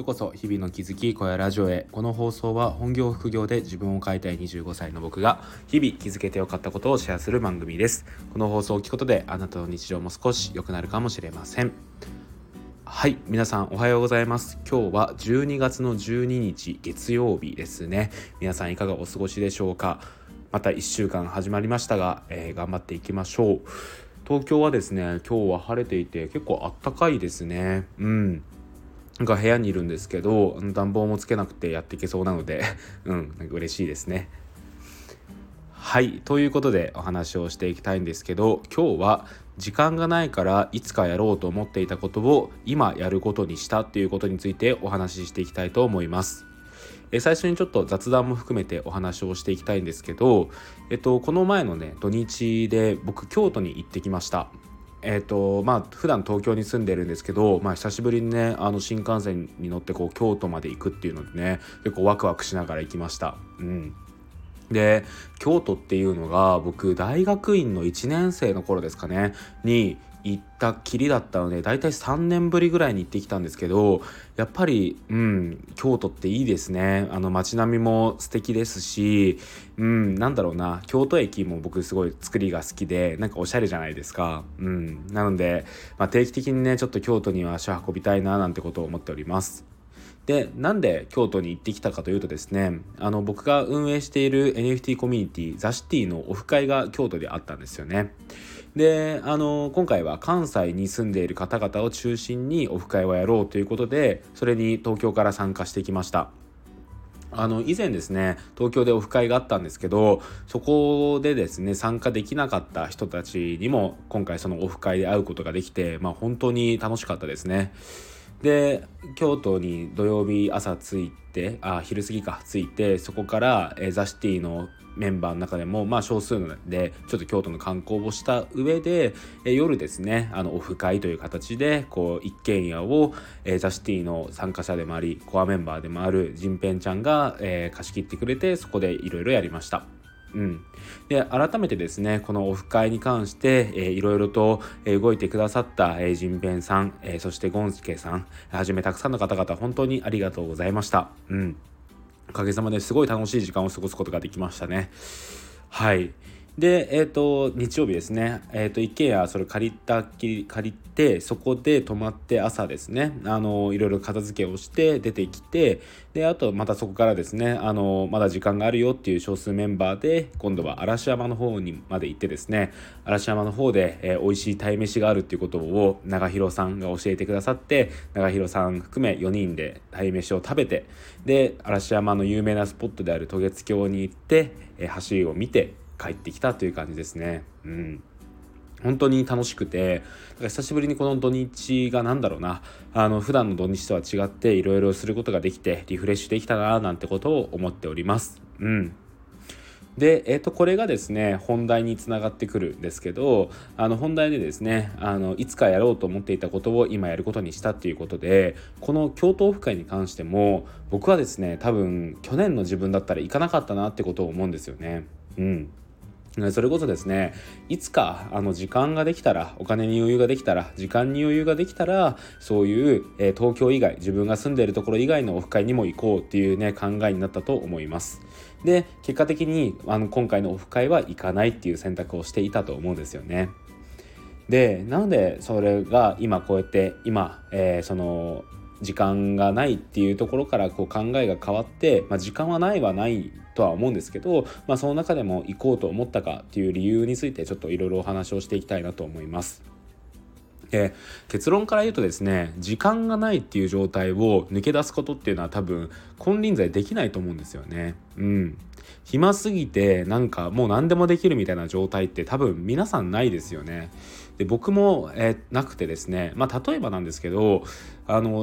ようこそ日々の気づき小屋ラジオへ。この放送は本業副業で自分を変えたい25歳の僕が日々気づけてよかったことをシェアする番組です。この放送を聞くことであなたの日常も少し良くなるかもしれません。はい、皆さんおはようございます。今日は12月の12日月曜日ですね。皆さんいかがお過ごしでしょうか。また1週間始まりましたが、頑張っていきましょう。東京はですね、今日は晴れていて結構あったかいですね。なんか部屋にいるんですけど、暖房もつけなくてやっていけそうなのでなんか嬉しいですね。はい、ということでお話をしていきたいんですけど、今日は時間がないからいつかやろうと思っていたことを今やることにしたっていうことについてお話ししていきたいと思います。最初にちょっと雑談も含めてお話をしていきたいんですけど、この前のね土日で僕京都に行ってきました。普段東京に住んでるんですけど、久しぶりにね新幹線に乗ってこう京都まで行くっていうのでね、結構ワクワクしながら行きました。で、京都っていうのが僕大学院の1年生の頃ですかねに行ったきりだったので、だいたい3年ぶりぐらいに行ってきたんですけど、やっぱり京都っていいですね。街並みも素敵ですし、なんだろうな、京都駅も僕すごい作りが好きで、なんかおしゃれじゃないですか。なので、定期的にねちょっと京都には足を運びたいななんてことを思っております。で、なんで京都に行ってきたかというとですね、僕が運営している NFT コミュニティザシティのオフ会が京都であったんですよね。で、今回は関西に住んでいる方々を中心にオフ会をやろうということで、それに東京から参加してきました。以前ですね東京でオフ会があったんですけど、そこでですね参加できなかった人たちにも今回そのオフ会で会うことができて、本当に楽しかったですね。で、京都に土曜日朝着いて、昼過ぎか着いて、そこからザシティのメンバーの中でも少数のでちょっと京都の観光をした上で、夜ですねオフ会という形でこう一軒家をザシティの参加者でもありコアメンバーでもあるジンペンちゃんが、貸し切ってくれて、そこでいろいろやりました。で、改めてですねこのオフ会に関していろいろと動いてくださったジンペンさん、そしてゴンスケさんはじめたくさんの方々本当にありがとうございました。おかげさまですごい楽しい時間を過ごすことができましたね。はい。で、日曜日ですね、一軒家それ借りてそこで泊まって朝ですねいろいろ片付けをして出てきて、であとまたそこからですねまだ時間があるよっていう少数メンバーで今度は嵐山の方にまで行ってですね、嵐山の方で、美味しい鯛めしがあるっていうことを長弘さんが教えてくださって、長弘さん含め4人で鯛めしを食べて、で嵐山の有名なスポットである渡月橋に行って、橋を見て帰ってきたという感じですね。本当に楽しくて、だから久しぶりにこの土日が普段の土日とは違っていろいろすることができてリフレッシュできたななんてことを思っております。で、これがですね本題につながってくるんですけど、本題でですねいつかやろうと思っていたことを今やることにしたっていうことで、この京都オフ会に関しても僕はですね多分去年の自分だったら行かなかったなってことを思うんですよね。それこそですねいつか時間ができたら、お金に余裕ができたら、時間に余裕ができたら、そういう、東京以外、自分が住んでいるところ以外のオフ会にも行こうっていうね考えになったと思います。で、結果的に今回のオフ会は行かないっていう選択をしていたと思うんですよね。で、なのでそれが今こうやって今、その時間がないっていうところからこう考えが変わって、時間はないはないとは思うんですけど、その中でも行こうと思ったかっていう理由についてちょっといろいろお話をしていきたいなと思います。結論から言うとですね、時間がないっていう状態を抜け出すことっていうのは多分金輪際できないと思うんですよね。暇すぎてなんかもう何でもできるみたいな状態って多分皆さんないですよね。で、僕も、なくてですね、例えばなんですけど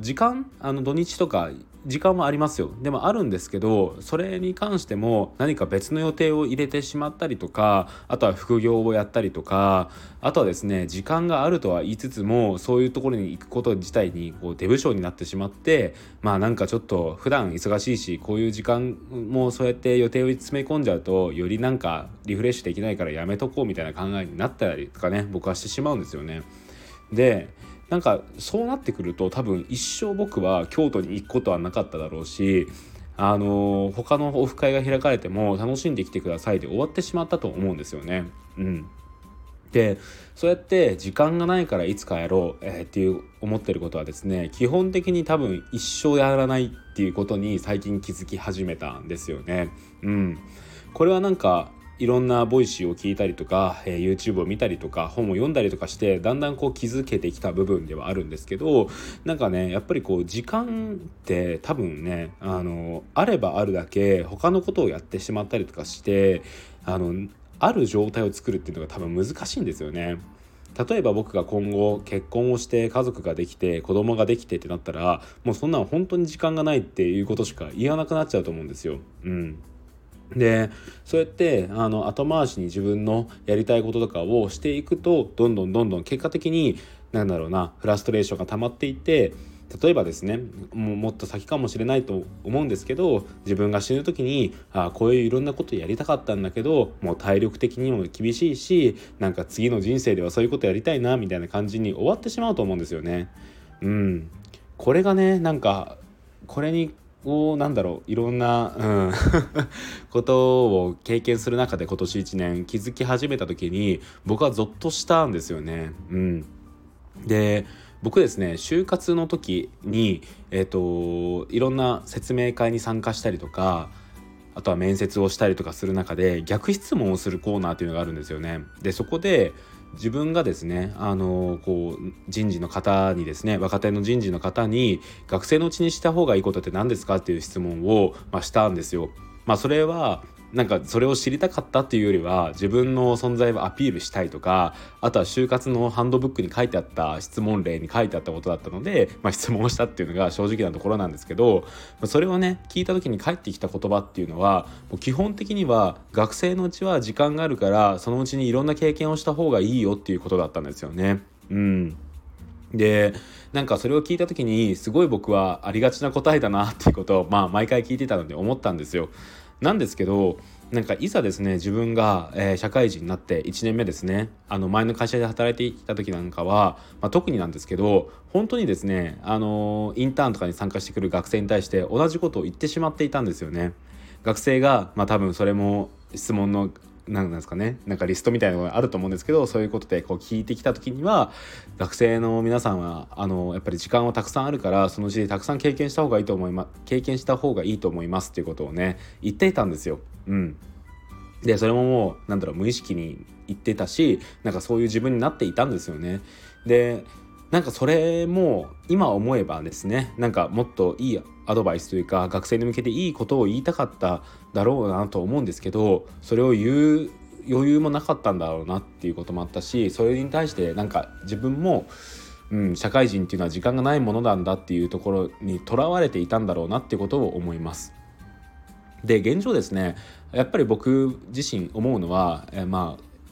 時間土日とか時間はありますよ。でもあるんですけど、それに関しても何か別の予定を入れてしまったりとか、あとは副業をやったりとか、あとはですね時間があるとは言いつつもそういうところに行くこと自体にこう出不精になってしまって、なんかちょっと普段忙しいし、こういう時間もそうやって予定を詰め込んじゃうとよりなんかリフレッシュできないからやめとこうみたいな考えになったりとかね、僕はしてしまうんですよね。で、なんかそうなってくると多分一生僕は京都に行くことはなかっただろうし、他のオフ会が開かれても楽しんできてくださいで終わってしまったと思うんですよね。でそうやって時間がないからいつかやろう、っていう思ってることはですね、基本的に多分一生やらないっていうことに最近気づき始めたんですよね。これはなんかいろんなボイシーを聞いたりとか、YouTube を見たりとか本を読んだりとかしてだんだんこう気づけてきた部分ではあるんですけど、なんかねやっぱりこう時間って多分ねあればあるだけ他のことをやってしまったりとかしてある状態を作るっていうのが多分難しいんですよね。例えば僕が今後結婚をして家族ができて子供ができてってなったらもうそんなの本当に時間がないっていうことしか言わなくなっちゃうと思うんですよ。でそうやって後回しに自分のやりたいこととかをしていくとどんどん結果的にフラストレーションが溜まっていって、例えばですねもっと先かもしれないと思うんですけど、自分が死ぬ時にこういういろんなことやりたかったんだけどもう体力的にも厳しいしなんか次の人生ではそういうことやりたいなみたいな感じに終わってしまうと思うんですよね。これがねなんかこれにいろんな、ことを経験する中で今年1年気づき始めた時に僕はゾッとしたんですよね。で僕ですね就活の時に、いろんな説明会に参加したりとかあとは面接をしたりとかする中で逆質問をするコーナーというのがあるんですよね。でそこで自分がですね人事の方にですね若手の人事の方に学生のうちにした方がいいことって何ですかっていう質問を、したんですよ。それはなんかそれを知りたかったっていうよりは自分の存在をアピールしたいとかあとは就活のハンドブックに書いてあった質問例に書いてあったことだったので、質問したっていうのが正直なところなんですけど、それをね聞いた時に返ってきた言葉っていうのはもう基本的には学生のうちは時間があるからそのうちにいろんな経験をした方がいいよっていうことだったんですよね。でなんかそれを聞いた時にすごい僕はありがちな答えだなっていうことを毎回聞いてたので思ったんですよ。なんですけどなんかいざですね自分が、社会人になって1年目ですね前の会社で働いていた時なんかは、特になんですけど本当にですねインターンとかに参加してくる学生に対して同じことを言ってしまっていたんですよね。学生が、多分それも質問のなんかリストみたいなのがあると思うんですけどそういうことでこう聞いてきた時には学生の皆さんはやっぱり時間はたくさんあるからそのうちでたくさん経験した方がいいと思いますっていうことをね言っていたんですよ。でそれももう無意識に言ってたしなんかそういう自分になっていたんですよね。でなんかそれも今思えばですねなんかもっといいアドバイスというか学生に向けていいことを言いたかっただろうなと思うんですけどそれを言う余裕もなかったんだろうなっていうこともあったしそれに対してなんか自分も、社会人っていうのは時間がないものなんだっていうところにとらわれていたんだろうなっていうことを思います。で現状ですねやっぱり僕自身思うのは、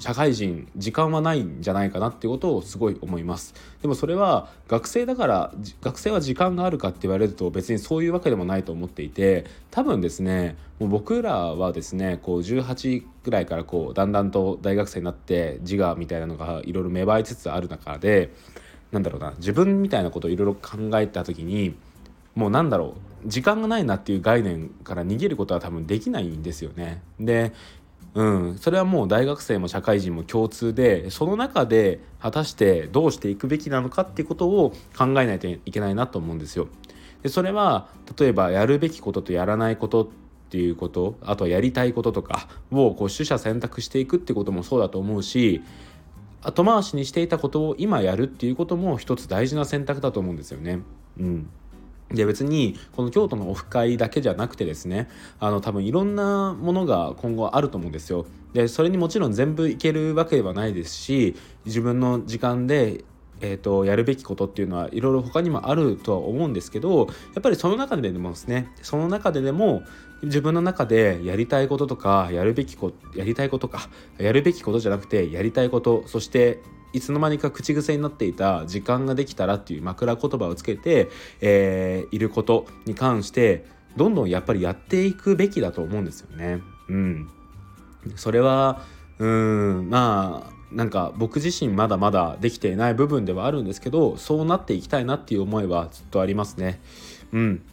社会人時間はないんじゃないかなってことをすごい思います。でもそれは学生だから学生は時間があるかって言われると別にそういうわけでもないと思っていて多分ですねもう僕らはですねこう18ぐらいからこうだんだんと大学生になって自我みたいなのがいろいろ芽生えつつある中で自分みたいなことをいろいろ考えた時にもう時間がないなっていう概念から逃げることは多分できないんですよね。でそれはもう大学生も社会人も共通でその中で果たしてどうしていくべきなのかっていうことを考えないといけないなと思うんですよ。でそれは例えばやるべきこととやらないことっていうことあとはやりたいこととかをこう取捨選択していくってこともそうだと思うし後回しにしていたことを今やるっていうことも一つ大事な選択だと思うんですよね。で別にこの京都のオフ会だけじゃなくてですね多分いろんなものが今後あると思うんですよ。でそれにもちろん全部いけるわけではないですし自分の時間で、やるべきことっていうのはいろいろ他にもあるとは思うんですけどやっぱりその中でもですねその中ででも自分の中でやりたいこととかやりたいことかやるべきことじゃなくてやりたいことそしていつの間にか口癖になっていた時間ができたらっていう枕言葉をつけて、いることに関してどんどんやっぱりやっていくべきだと思うんですよね。それはなんか僕自身まだまだできていない部分ではあるんですけど、そうなっていきたいなっていう思いはずっとありますね。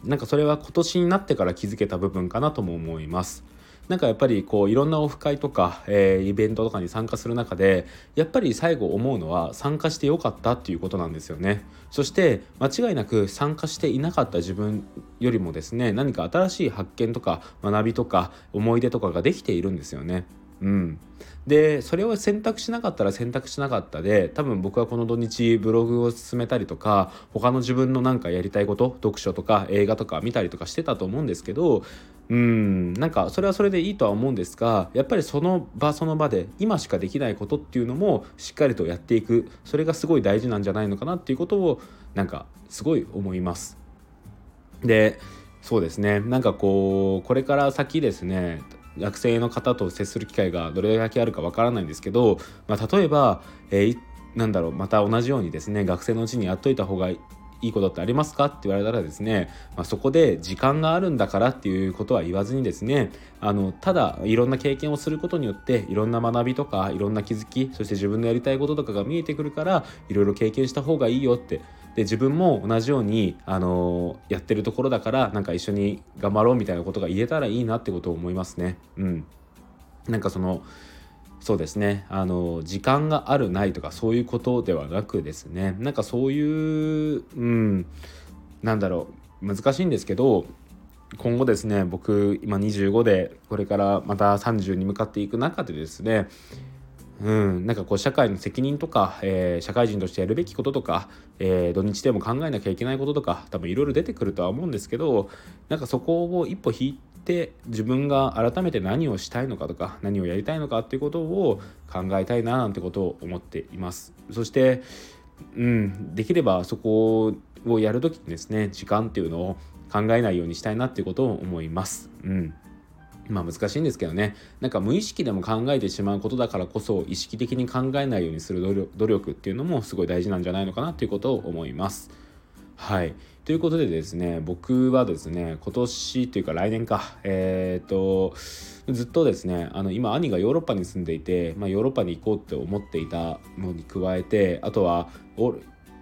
なんかそれは今年になってから気づけた部分かなとも思います。なんかやっぱりこういろんなオフ会とか、イベントとかに参加する中でやっぱり最後思うのは参加してよかったっていうことなんですよね。そして間違いなく参加していなかった自分よりもですね、何か新しい発見とか学びとか思い出とかができているんですよね。でそれを選択しなかったら選択しなかったで、多分僕はこの土日ブログを進めたりとか他の自分のなんかやりたいこと、読書とか映画とか見たりとかしてたと思うんですけど、なんかそれはそれでいいとは思うんですが、やっぱりその場その場で今しかできないことっていうのもしっかりとやっていく、それがすごい大事なんじゃないのかなっていうことをなんかすごい思います。でそうですね、なんかこうこれから先ですね、学生の方と接する機会がどれだけあるかわからないんですけど、例えば、また同じようにですね、学生のうちにやっといた方がいいことってありますかって言われたらですね、そこで時間があるんだからっていうことは言わずにですね、ただいろんな経験をすることによっていろんな学びとかいろんな気づき、そして自分のやりたいこととかが見えてくるからいろいろ経験した方がいいよって、で自分も同じように、やってるところだからなんか一緒に頑張ろうみたいなことが言えたらいいなってことを思いますね。なんかそうですね、時間があるないとかそういうことではなくですね、なんかそういう、難しいんですけど、今後ですね、僕今25でこれからまた30に向かっていく中でですね、なんかこう社会の責任とか、社会人としてやるべきこととか、土日でも考えなきゃいけないこととか多分いろいろ出てくるとは思うんですけど、なんかそこを一歩引いて自分が改めて何をしたいのかとか何をやりたいのかっていうことを考えたいななんてことを思っています。そして、できればそこをやるときにですね、時間っていうのを考えないようにしたいなっていうことを思います。難しいんですけどね、なんか無意識でも考えてしまうことだからこそ意識的に考えないようにする努力っていうのもすごい大事なんじゃないのかなということを思います。ということでですね、僕はですね今年というか来年か、ずっとですね今兄がヨーロッパに住んでいて、ヨーロッパに行こうって思っていたのに加えて、あとは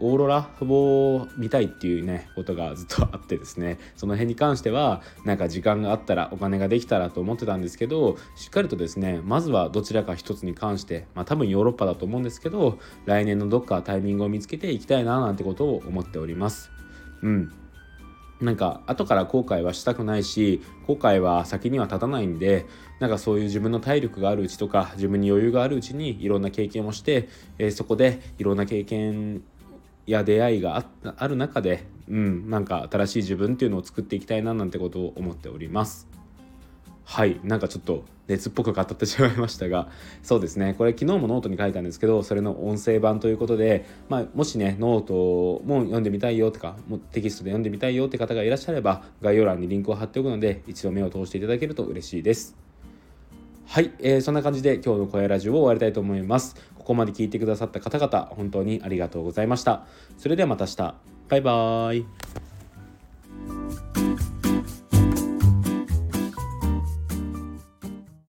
オーロラを見たいっていうねことがずっとあってですね、その辺に関してはなんか時間があったらお金ができたらと思ってたんですけど、しっかりとですねまずはどちらか一つに関して、多分ヨーロッパだと思うんですけど、来年のどっかタイミングを見つけていきたいななんてことを思っております。なんか後から後悔はしたくないし、後悔は先には立たないんで、なんかそういう自分の体力があるうちとか自分に余裕があるうちにいろんな経験をして、そこでいろんな経験や出会いがある中で、なんか新しい自分っていうのを作っていきたいななんてことを思っております。なんかちょっと熱っぽく語ってしまいましたが、そうですね、これ昨日もノートに書いたんですけど、それの音声版ということで、もしねノートも読んでみたいよとかテキストで読んでみたいよって方がいらっしゃれば概要欄にリンクを貼っておくので一度目を通していただけると嬉しいです。そんな感じで今日の声ラジオを終わりたいと思います。ここまで聞いてくださった方々本当にありがとうございました。それではまた明日。バイバーイ。